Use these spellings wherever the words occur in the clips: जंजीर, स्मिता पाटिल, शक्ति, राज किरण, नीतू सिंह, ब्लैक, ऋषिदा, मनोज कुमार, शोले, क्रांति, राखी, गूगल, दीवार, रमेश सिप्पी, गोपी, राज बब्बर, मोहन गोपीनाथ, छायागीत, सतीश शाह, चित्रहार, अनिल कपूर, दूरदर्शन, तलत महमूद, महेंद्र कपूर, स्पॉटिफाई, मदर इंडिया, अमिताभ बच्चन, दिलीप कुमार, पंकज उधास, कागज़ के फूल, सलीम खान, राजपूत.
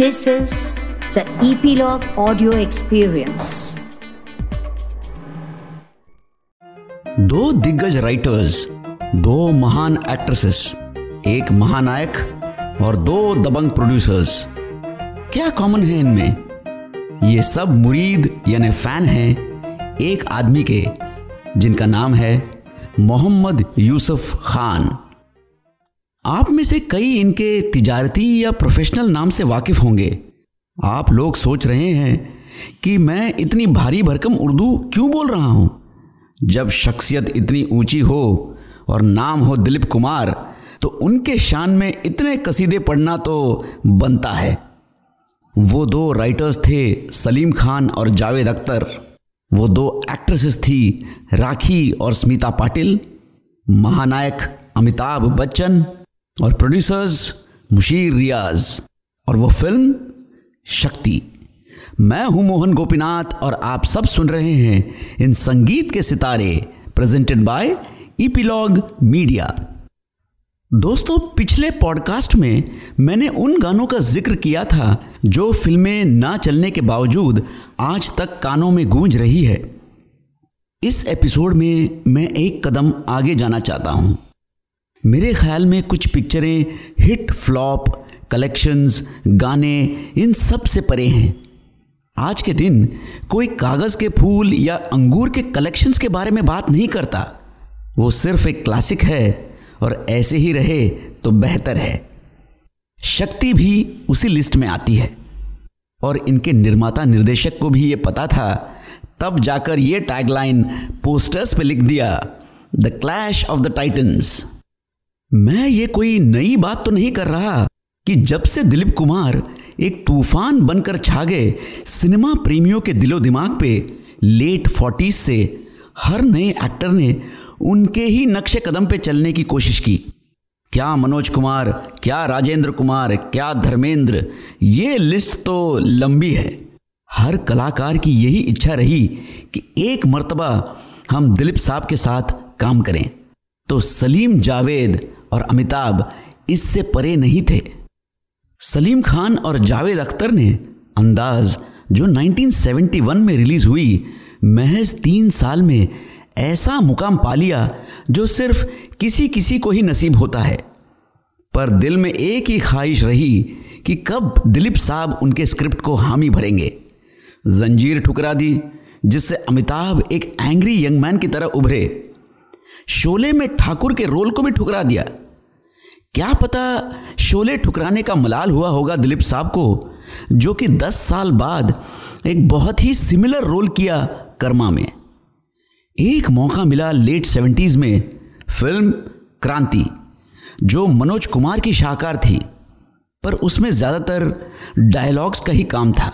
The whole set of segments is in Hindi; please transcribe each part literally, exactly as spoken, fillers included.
This is the Epilogue Audio Experience. दो दिग्गज राइटर्स, दो महान एक्ट्रेसेस, एक महानायक और दो दबंग प्रोड्यूसर्स, क्या कॉमन है इनमें? ये सब मुरीद यानी फैन हैं एक आदमी के, जिनका नाम है मोहम्मद यूसुफ खान। आप में से कई इनके तिजारती या प्रोफेशनल नाम से वाकिफ होंगे। आप लोग सोच रहे हैं कि मैं इतनी भारी भरकम उर्दू क्यों बोल रहा हूँ। जब शख्सियत इतनी ऊंची हो और नाम हो दिलीप कुमार, तो उनके शान में इतने कसीदे पढ़ना तो बनता है। वो दो राइटर्स थे सलीम खान और जावेद अख्तर। वो दो एक्ट्रेसेस थी राखी और स्मिता पाटिल। महानायक अमिताभ बच्चन और प्रोड्यूसर्स मुशीर रियाज। और वो फिल्म शक्ति। मैं हूं मोहन गोपीनाथ और आप सब सुन रहे हैं इन संगीत के सितारे, प्रेजेंटेड बाय एपिलॉग मीडिया। दोस्तों, पिछले पॉडकास्ट में मैंने उन गानों का जिक्र किया था जो फिल्में ना चलने के बावजूद आज तक कानों में गूंज रही है। इस एपिसोड में मैं एक कदम आगे जाना चाहता हूं। मेरे ख्याल में कुछ पिक्चरें हिट, फ्लॉप, कलेक्शंस, गाने, इन सब से परे हैं। आज के दिन कोई कागज़ के फूल या अंगूर के कलेक्शंस के बारे में बात नहीं करता। वो सिर्फ एक क्लासिक है और ऐसे ही रहे तो बेहतर है। शक्ति भी उसी लिस्ट में आती है और इनके निर्माता निर्देशक को भी ये पता था, तब जाकर ये टैगलाइन पोस्टर्स पे लिख दिया, the clash of the titans. मैं ये कोई नई बात तो नहीं कर रहा कि जब से दिलीप कुमार एक तूफान बनकर छा गए, सिनेमा प्रेमियों के दिलो दिमाग पे लेट फोर्टीज से हर नए एक्टर ने उनके ही नक्शे कदम पे चलने की कोशिश की। क्या मनोज कुमार, क्या राजेंद्र कुमार, क्या धर्मेंद्र, ये लिस्ट तो लंबी है। हर कलाकार की यही इच्छा रही कि एक मर्तबा हम दिलीप साहब के साथ काम करें। तो सलीम, जावेद और अमिताभ इससे परे नहीं थे। सलीम खान और जावेद अख्तर ने अंदाज, जो उन्नीस सौ इकहत्तर में रिलीज हुई, महज तीन साल में ऐसा मुकाम पा लिया जो सिर्फ किसी किसी को ही नसीब होता है। पर दिल में एक ही ख्वाहिश रही कि कब दिलीप साहब उनके स्क्रिप्ट को हामी भरेंगे। जंजीर ठुकरा दी, जिससे अमिताभ एक एंग्री यंग मैन की तरह उभरे। शोले में ठाकुर के रोल को भी ठुकरा दिया। क्या पता शोले ठुकराने का मलाल हुआ होगा दिलीप साहब को, जो कि दस साल बाद एक बहुत ही सिमिलर रोल किया कर्मा में। एक मौका मिला लेट सेवेंटीज़ में फिल्म क्रांति, जो मनोज कुमार की शाहकार थी, पर उसमें ज़्यादातर डायलॉग्स का ही काम था।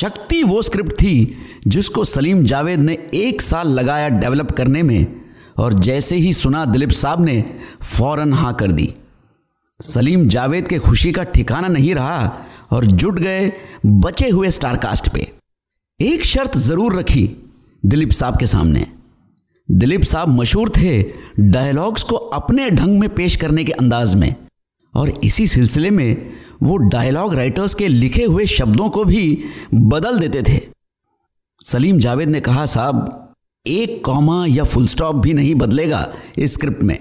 शक्ति वो स्क्रिप्ट थी जिसको सलीम, जावेद ने एक साल लगाया डेवलप करने में, और जैसे ही सुना दिलीप साहब ने फौरन हाँ कर दी। सलीम, जावेद के खुशी का ठिकाना नहीं रहा और जुट गए बचे हुए स्टारकास्ट पे। एक शर्त ज़रूर रखी दिलीप साहब के सामने। दिलीप साहब मशहूर थे डायलॉग्स को अपने ढंग में पेश करने के अंदाज में, और इसी सिलसिले में वो डायलॉग राइटर्स के लिखे हुए शब्दों को भी बदल देते थे। सलीम, जावेद ने कहा, साहब एक कॉमा या फुल स्टॉप भी नहीं बदलेगा इस स्क्रिप्ट में।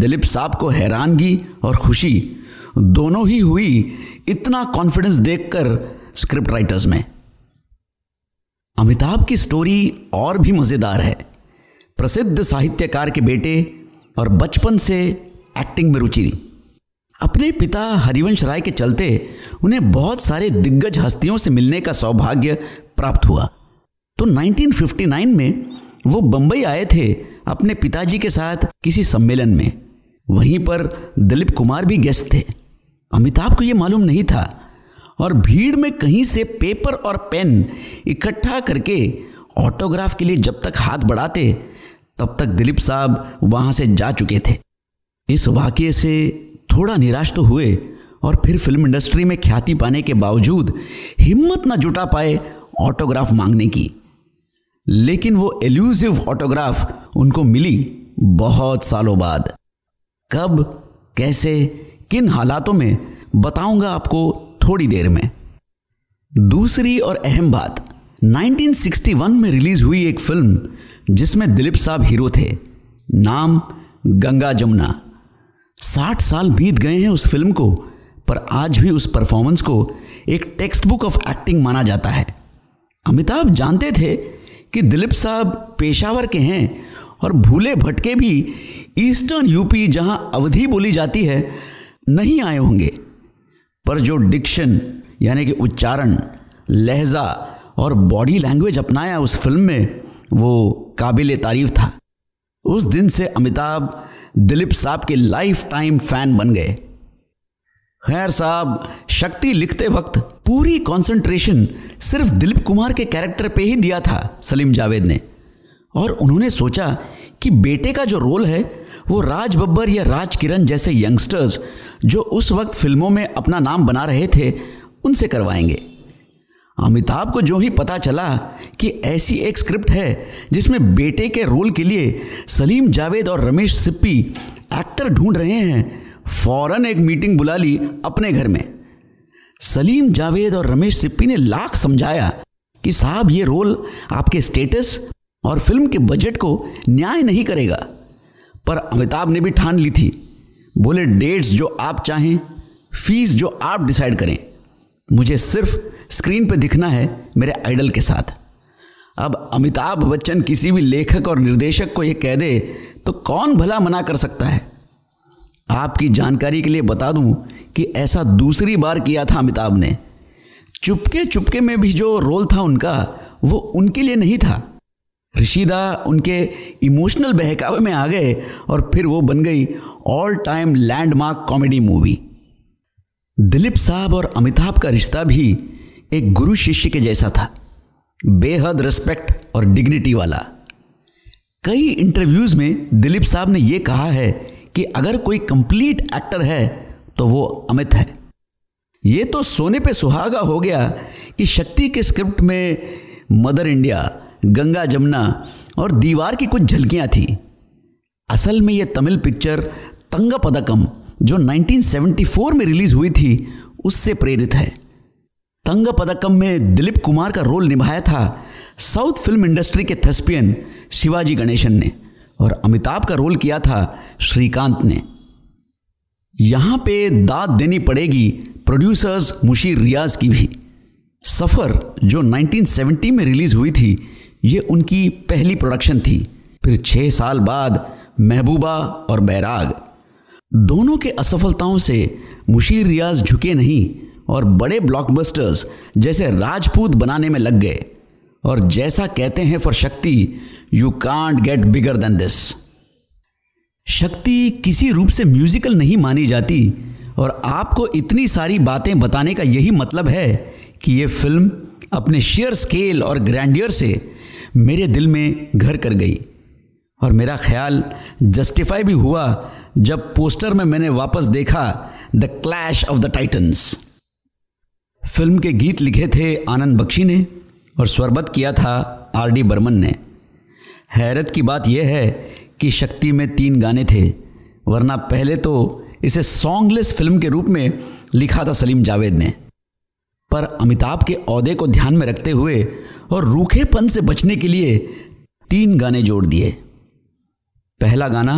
दिलीप साहब को हैरानगी और खुशी दोनों ही हुई इतना कॉन्फिडेंस देखकर स्क्रिप्ट राइटर्स में। अमिताभ की स्टोरी और भी मज़ेदार है। प्रसिद्ध साहित्यकार के बेटे और बचपन से एक्टिंग में रुचि। अपने पिता हरिवंश राय के चलते उन्हें बहुत सारे दिग्गज हस्तियों से मिलने का सौभाग्य प्राप्त हुआ। तो उन्नीस सौ उनसठ में वो बंबई आए थे अपने पिताजी के साथ किसी सम्मेलन में। वहीं पर दिलीप कुमार भी गेस्ट थे। अमिताभ को ये मालूम नहीं था और भीड़ में कहीं से पेपर और पेन इकट्ठा करके ऑटोग्राफ के लिए जब तक हाथ बढ़ाते, तब तक दिलीप साहब वहाँ से जा चुके थे। इस वाकये से थोड़ा निराश तो हुए और फिर फिल्म इंडस्ट्री में ख्याति पाने के बावजूद हिम्मत ना जुटा पाए ऑटोग्राफ मांगने की। लेकिन वो एल्यूजिव ऑटोग्राफ उनको मिली बहुत सालों बाद। कब, कैसे, किन हालातों में, बताऊंगा आपको थोड़ी देर में। दूसरी और अहम बात, उन्नीस सौ इकसठ में रिलीज हुई एक फिल्म जिसमें दिलीप साहब हीरो थे, नाम गंगा जमुना। साठ साल बीत गए हैं उस फिल्म को, पर आज भी उस परफॉर्मेंस को एक टेक्स्ट बुक ऑफ एक्टिंग माना जाता है। अमिताभ जानते थे कि दिलीप साहब पेशावर के हैं और भूले भटके भी ईस्टर्न यूपी जहां अवधी बोली जाती है नहीं आए होंगे, पर जो डिक्शन यानी कि उच्चारण, लहजा और बॉडी लैंग्वेज अपनाया उस फिल्म में, वो काबिले तारीफ था। उस दिन से अमिताभ दिलीप साहब के लाइफ टाइम फैन बन गए। खैर साहब, शक्ति लिखते वक्त पूरी कंसंट्रेशन सिर्फ दिलीप कुमार के कैरेक्टर पे ही दिया था सलीम जावेद ने, और उन्होंने सोचा कि बेटे का जो रोल है वो राज बब्बर या राज किरण जैसे यंगस्टर्स जो उस वक्त फिल्मों में अपना नाम बना रहे थे उनसे करवाएंगे। अमिताभ को जो ही पता चला कि ऐसी एक स्क्रिप्ट है जिसमें बेटे के रोल के लिए सलीम जावेद और रमेश सिप्पी एक्टर ढूंढ रहे हैं, फौरन एक मीटिंग बुला ली अपने घर में। सलीम जावेद और रमेश सिप्पी ने लाख समझाया कि साहब ये रोल आपके स्टेटस और फिल्म के बजट को न्याय नहीं करेगा, पर अमिताभ ने भी ठान ली थी। बोले डेट्स जो आप चाहें, फीस जो आप डिसाइड करें, मुझे सिर्फ स्क्रीन पर दिखना है मेरे आइडल के साथ। अब अमिताभ बच्चन किसी भी लेखक और निर्देशक को यह कह दे तो कौन भला मना कर सकता है। आपकी जानकारी के लिए बता दूं कि ऐसा दूसरी बार किया था अमिताभ ने। चुपके चुपके में भी जो रोल था उनका, वो उनके लिए नहीं था। ऋषिदा उनके इमोशनल बहकावे में आ गए और फिर वो बन गई all time landmark comedy movie. Dilip साहब और अमिताभ का रिश्ता भी एक गुरु शिष्य के जैसा था, बेहद रिस्पेक्ट और डिग्निटी वाला। कई इंटरव्यूज़ में दिलीप साहब ने यह कहा है कि अगर कोई कंप्लीट एक्टर है तो वो अमित है। ये तो सोने पे सुहागा हो गया कि शक्ति के स्क्रिप्ट में मदर इंडिया, गंगा जमुना और दीवार की कुछ झलकियां थी। असल में ये तमिल पिक्चर तंग पदकम जो उन्नीस सौ चौहत्तर में रिलीज हुई थी उससे प्रेरित है। तंग पदकम में दिलीप कुमार का रोल निभाया था साउथ फिल्म इंडस्ट्री के थेस्पियन शिवाजी गणेशन ने, और अमिताभ का रोल किया था श्रीकांत ने। यहां पे दाद देनी पड़ेगी प्रोड्यूसर्स मुशीर रियाज की भी। सफ़र जो उन्नीस सौ सत्तर में रिलीज हुई थी, ये उनकी पहली प्रोडक्शन थी। फिर छः साल बाद महबूबा और बैराग। दोनों के असफलताओं से मुशीर रियाज झुके नहीं और बड़े ब्लॉकबस्टर्स जैसे राजपूत बनाने में लग गए, और जैसा कहते हैं for शक्ति, you can't get bigger than this. शक्ति किसी रूप से म्यूजिकल नहीं मानी जाती, और आपको इतनी सारी बातें बताने का यही मतलब है कि ये फिल्म अपने शेयर स्केल और ग्रैंडियर से मेरे दिल में घर कर गई, और मेरा ख्याल जस्टिफाई भी हुआ जब पोस्टर में मैंने वापस देखा the clash of the titans. Film के गीत लिखे थे आनंद बख्शी ने और स्वरबद्ध किया था आर डी बर्मन ने। हैरत की बात यह है कि शक्ति में तीन गाने थे, वरना पहले तो इसे सॉन्गलेस फिल्म के रूप में लिखा था सलीम जावेद ने। पर अमिताभ के ओहदे को ध्यान में रखते हुए और रूखेपन से बचने के लिए तीन गाने जोड़ दिए। पहला गाना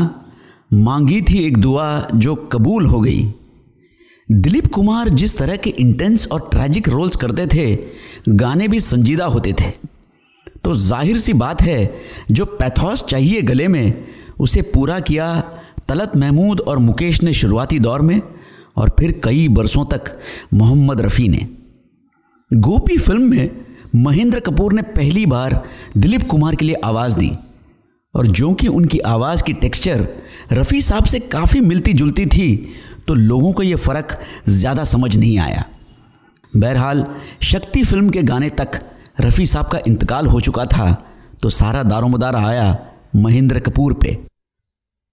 मांगी थी एक दुआ जो कबूल हो गई। दिलीप कुमार जिस तरह के इंटेंस और ट्रैजिक रोल्स करते थे, गाने भी संजीदा होते थे, तो जाहिर सी बात है जो पैथोस चाहिए गले में उसे पूरा किया तलत महमूद और मुकेश ने शुरुआती दौर में, और फिर कई बरसों तक मोहम्मद रफ़ी ने। गोपी फिल्म में महेंद्र कपूर ने पहली बार दिलीप कुमार के लिए आवाज़ दी, और जो कि उनकी आवाज़ की टेक्सचर रफ़ी साहब से काफ़ी मिलती जुलती थी, तो लोगों को ये फ़र्क ज़्यादा समझ नहीं आया। बहरहाल शक्ति फिल्म के गाने तक रफ़ी साहब का इंतकाल हो चुका था, तो सारा दारोमदार आया महेंद्र कपूर पे।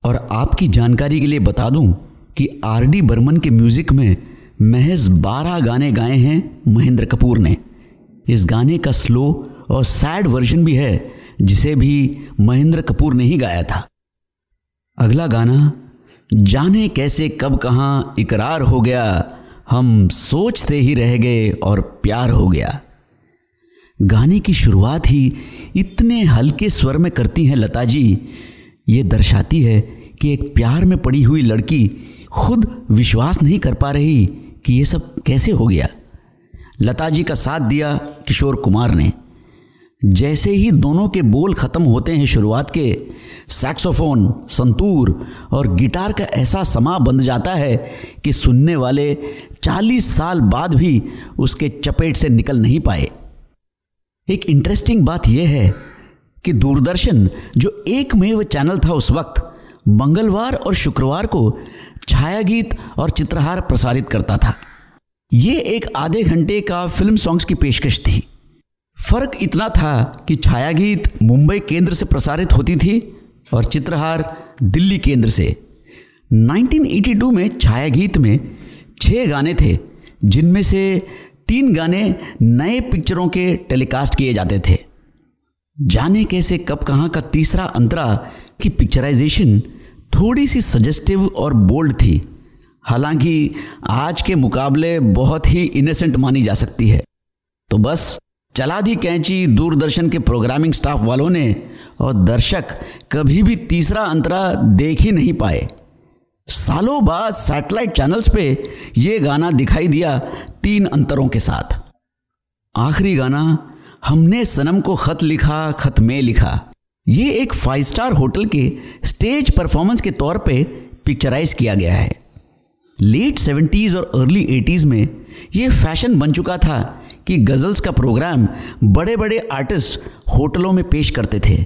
और आपकी जानकारी के लिए बता दूं कि आर डी बर्मन के म्यूज़िक में महज बारह गाने गाए हैं महेंद्र कपूर ने। इस गाने का स्लो और सैड वर्जन भी है जिसे भी महेंद्र कपूर ने ही गाया था। अगला गाना जाने कैसे कब कहाँ इकरार हो गया हम सोचते ही रह गए और प्यार हो गया। गाने की शुरुआत ही इतने हल्के स्वर में करती हैं लता जी, ये दर्शाती है कि एक प्यार में पड़ी हुई लड़की खुद विश्वास नहीं कर पा रही कि ये सब कैसे हो गया। लता जी का साथ दिया किशोर कुमार ने। जैसे ही दोनों के बोल ख़त्म होते हैं, शुरुआत के सैक्सोफोन, संतूर और गिटार का ऐसा समा बंध जाता है कि सुनने वाले चालीस साल बाद भी उसके चपेट से निकल नहीं पाए। एक इंटरेस्टिंग बात यह है कि दूरदर्शन, जो एकमेव चैनल था उस वक्त, मंगलवार और शुक्रवार को छायागीत और चित्रहार प्रसारित करता था। ये एक आधे घंटे का फिल्म सॉन्ग्स की पेशकश थी। फ़र्क इतना था कि छायागीत मुंबई केंद्र से प्रसारित होती थी और चित्रहार दिल्ली केंद्र से। उन्नीस सौ बयासी में छायागीत में छः गाने थे, जिनमें से तीन गाने नए पिक्चरों के टेलीकास्ट किए जाते थे। जाने कैसे कब कहाँ का तीसरा अंतरा की पिक्चराइजेशन थोड़ी सी सजेस्टिव और बोल्ड थी, हालांकि आज के मुकाबले बहुत ही इनोसेंट मानी जा सकती है। तो बस चला दी कैंची दूरदर्शन के प्रोग्रामिंग स्टाफ वालों ने, और दर्शक कभी भी तीसरा अंतरा देख ही नहीं पाए। सालों बाद सैटेलाइट चैनल्स पे ये गाना दिखाई दिया तीन अंतरों के साथ। आखिरी गाना हमने सनम को खत लिखा खत में लिखा, ये एक फाइव स्टार होटल के स्टेज परफॉर्मेंस के तौर पे पिक्चराइज किया गया है। लेट सेवेंटीज़ और अर्ली एटीज़ में ये फैशन बन चुका था कि गज़ल्स का प्रोग्राम बड़े बड़े आर्टिस्ट होटलों में पेश करते थे।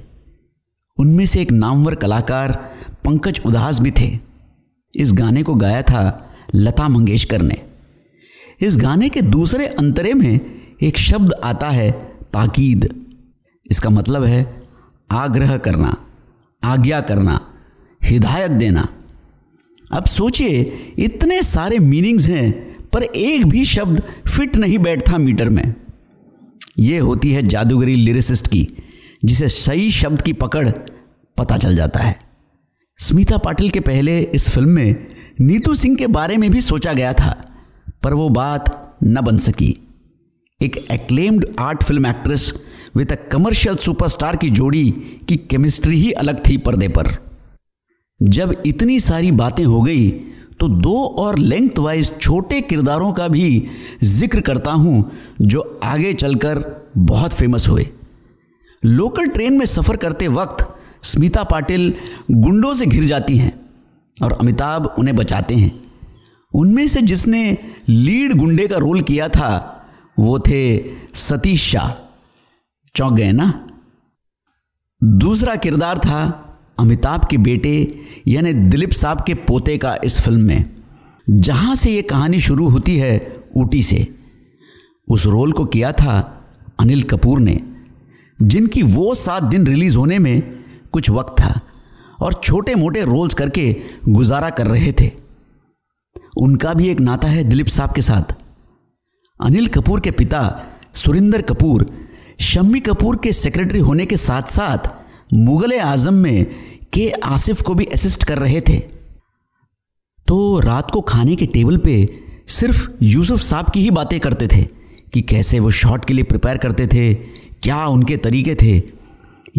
उनमें से एक नामवर कलाकार पंकज उधास भी थे। इस गाने को गाया था लता मंगेशकर ने। इस गाने के दूसरे अंतरे में एक शब्द आता है ताकीद। इसका मतलब है आग्रह करना, आज्ञा करना, हिदायत देना। अब सोचिए, इतने सारे मीनिंग्स हैं पर एक भी शब्द फिट नहीं बैठता मीटर में। ये होती है जादूगरी लिरिसिस्ट की, जिसे सही शब्द की पकड़ पता चल जाता है। स्मिता पाटिल के पहले इस फिल्म में नीतू सिंह के बारे में भी सोचा गया था, पर वो बात न बन सकी। एक acclaimed art film actress with a commercial superstar की जोड़ी की केमिस्ट्री ही अलग थी पर्दे पर। जब इतनी सारी बातें हो गई तो दो और लेंथ वाइज छोटे किरदारों का भी जिक्र करता हूं, जो आगे चलकर बहुत फेमस हुए। लोकल ट्रेन में सफ़र करते वक्त स्मिता पाटिल गुंडों से घिर जाती हैं और अमिताभ उन्हें बचाते हैं। उनमें से जिसने लीड गुंडे का रोल किया था वो थे सतीश शाह। चौंक गए ना? दूसरा किरदार था अमिताभ के बेटे यानी दिलीप साहब के पोते का इस फिल्म में, जहाँ से ये कहानी शुरू होती है ऊटी से। उस रोल को किया था अनिल कपूर ने, जिनकी वो सात दिन रिलीज़ होने में कुछ वक्त था और छोटे मोटे रोल्स करके गुजारा कर रहे थे। उनका भी एक नाता है दिलीप साहब के साथ। अनिल कपूर के पिता सुरेंद्र कपूर शम्मी कपूर के सेक्रेटरी होने के साथ साथ मुगल आजम में के आसिफ को भी असिस्ट कर रहे थे। तो रात को खाने के टेबल पे सिर्फ यूसुफ साहब की ही बातें करते थे कि कैसे वो शॉट के लिए प्रिपेयर करते थे, क्या उनके तरीके थे।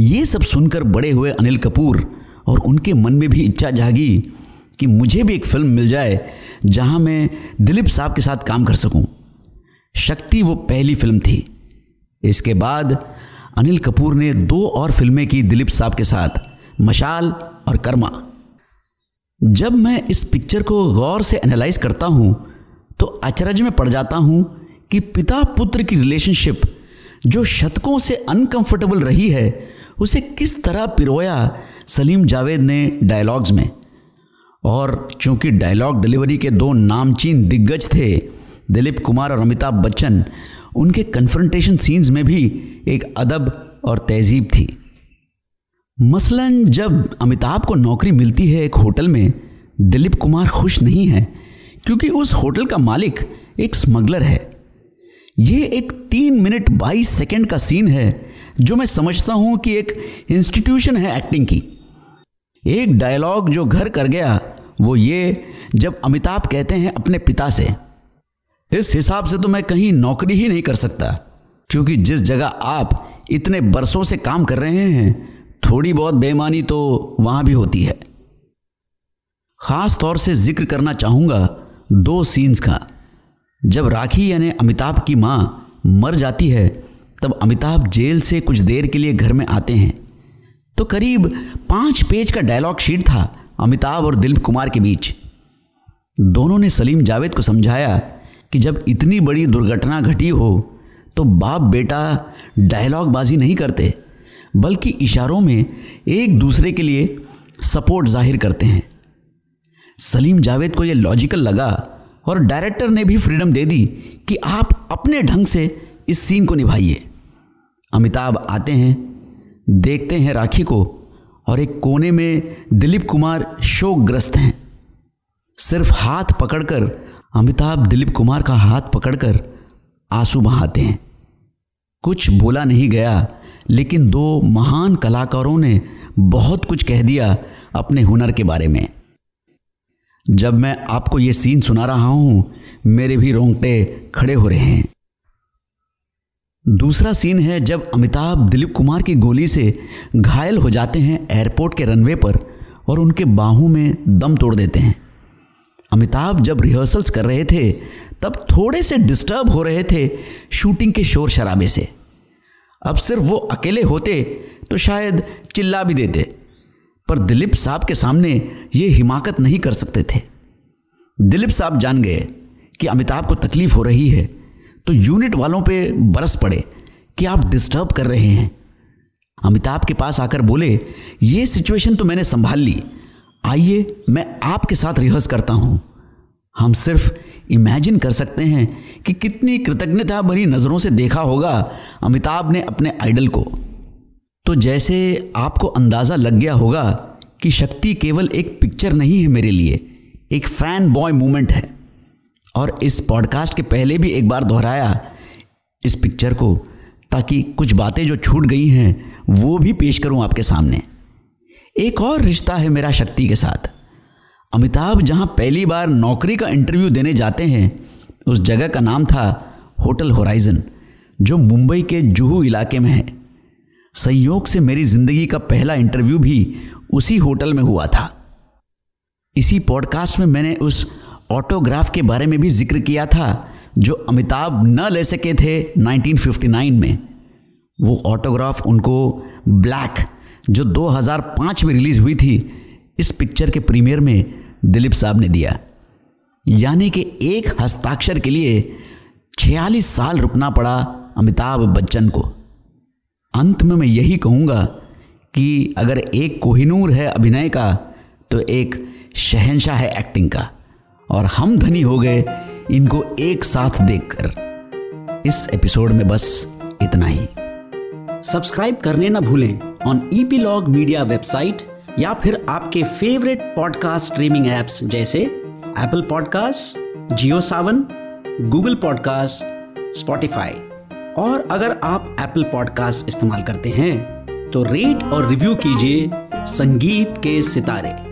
ये सब सुनकर बड़े हुए अनिल कपूर और उनके मन में भी इच्छा जागी कि मुझे भी एक फिल्म मिल जाए जहां मैं दिलीप साहब के साथ काम कर सकूं। शक्ति वो पहली फिल्म थी। इसके बाद अनिल कपूर ने दो और फिल्में की दिलीप साहब के साथ, मशाल और कर्मा। जब मैं इस पिक्चर को गौर से एनालाइज करता हूँ तो अचरज में पड़ जाता हूँ कि पिता पुत्र की रिलेशनशिप, जो शतकों से अनकंफर्टेबल रही है, उसे किस तरह पिरोया सलीम जावेद ने डायलॉग्स में। और चूँकि डायलॉग डिलीवरी के दो नामचीन दिग्गज थे, दिलीप कुमार और अमिताभ बच्चन, उनके कन्फ्रंटेशन सीन्स में भी एक अदब और तहजीब थी। मसलन जब अमिताभ को नौकरी मिलती है एक होटल में, दिलीप कुमार खुश नहीं है क्योंकि उस होटल का मालिक एक स्मगलर है। ये एक तीन मिनट बाईस सेकंड का सीन है जो मैं समझता हूँ कि एक इंस्टीट्यूशन है एक्टिंग की। एक डायलॉग जो घर कर गया वो ये, जब अमिताभ कहते हैं अपने पिता से, इस हिसाब से तो मैं कहीं नौकरी ही नहीं कर सकता, क्योंकि जिस जगह आप इतने बरसों से काम कर रहे हैं थोड़ी बहुत बेईमानी तो वहाँ भी होती है। ख़ास तौर से जिक्र करना चाहूँगा दो सीन्स का। जब राखी यानी अमिताभ की माँ मर जाती है तब अमिताभ जेल से कुछ देर के लिए घर में आते हैं, तो करीब पाँच पेज का डायलॉग शीट था अमिताभ और दिलीप कुमार के बीच। दोनों ने सलीम जावेद को समझाया कि जब इतनी बड़ी दुर्घटना घटी हो तो बाप बेटा डायलॉग बाजी नहीं करते, बल्कि इशारों में एक दूसरे के लिए सपोर्ट जाहिर करते हैं। सलीम जावेद को यह लॉजिकल लगा और डायरेक्टर ने भी फ्रीडम दे दी कि आप अपने ढंग से इस सीन को निभाइए। अमिताभ आते हैं, देखते हैं राखी को, और एक कोने में दिलीप कुमार शोकग्रस्त हैं। सिर्फ हाथ पकड़कर अमिताभ दिलीप कुमार का हाथ पकड़कर आंसू बहाते हैं। कुछ बोला नहीं गया, लेकिन दो महान कलाकारों ने बहुत कुछ कह दिया अपने हुनर के बारे में। जब मैं आपको ये सीन सुना रहा हूं, मेरे भी रोंगटे खड़े हो रहे हैं। दूसरा सीन है जब अमिताभ दिलीप कुमार की गोली से घायल हो जाते हैं एयरपोर्ट के रनवे पर और उनके बाहों में दम तोड़ देते हैं। अमिताभ जब रिहर्सल्स कर रहे थे तब थोड़े से डिस्टर्ब हो रहे थे शूटिंग के शोर शराबे से। अब सिर्फ वो अकेले होते तो शायद चिल्ला भी देते, पर दिलीप साहब के सामने ये हिमाकत नहीं कर सकते थे। दिलीप साहब जान गए कि अमिताभ को तकलीफ हो रही है, तो यूनिट वालों पे बरस पड़े कि आप डिस्टर्ब कर रहे हैं। अमिताभ के पास आकर बोले, ये सिचुएशन तो मैंने संभाल ली, आइए मैं आपके साथ रिहर्स करता हूँ। हम सिर्फ इमेजिन कर सकते हैं कि कितनी कृतज्ञता भरी नज़रों से देखा होगा अमिताभ ने अपने आइडल को। तो जैसे आपको अंदाज़ा लग गया होगा कि शक्ति केवल एक पिक्चर नहीं है मेरे लिए, एक फ़ैन बॉय मूवमेंट है। और इस पॉडकास्ट के पहले भी एक बार दोहराया इस पिक्चर को, ताकि कुछ बातें जो छूट गई हैं वो भी पेश करूं आपके सामने। एक और रिश्ता है मेरा शक्ति के साथ। अमिताभ जहां पहली बार नौकरी का इंटरव्यू देने जाते हैं, उस जगह का नाम था होटल होराइज़न, जो मुंबई के जुहू इलाके में है। संयोग से मेरी ज़िंदगी का पहला इंटरव्यू भी उसी होटल में हुआ था। इसी पॉडकास्ट में मैंने उस ऑटोग्राफ के बारे में भी जिक्र किया था जो अमिताभ न ले सके थे उन्नीस सौ उनसठ में। वो ऑटोग्राफ उनको ब्लैक, जो दो हज़ार पाँच में रिलीज़ हुई थी, इस पिक्चर के प्रीमियर में दिलीप साहब ने दिया। यानी कि एक हस्ताक्षर के लिए छियालीस साल रुकना पड़ा अमिताभ बच्चन को। अंत में मैं यही कहूँगा कि अगर एक कोहिनूर है अभिनय का तो एक शहंशाह है एक्टिंग का, और हम धनी हो गए इनको एक साथ देखकर। इस एपिसोड में बस इतना ही। सब्सक्राइब करने ना भूलें ऑन एपिलॉग मीडिया वेबसाइट, या फिर आपके फेवरेट पॉडकास्ट स्ट्रीमिंग एप्स जैसे Apple podcast, Jio Saavn, गूगल podcast, स्पॉटिफाई। और अगर आप एप्पल पॉडकास्ट इस्तेमाल करते हैं तो रेट और रिव्यू कीजिए संगीत के सितारे।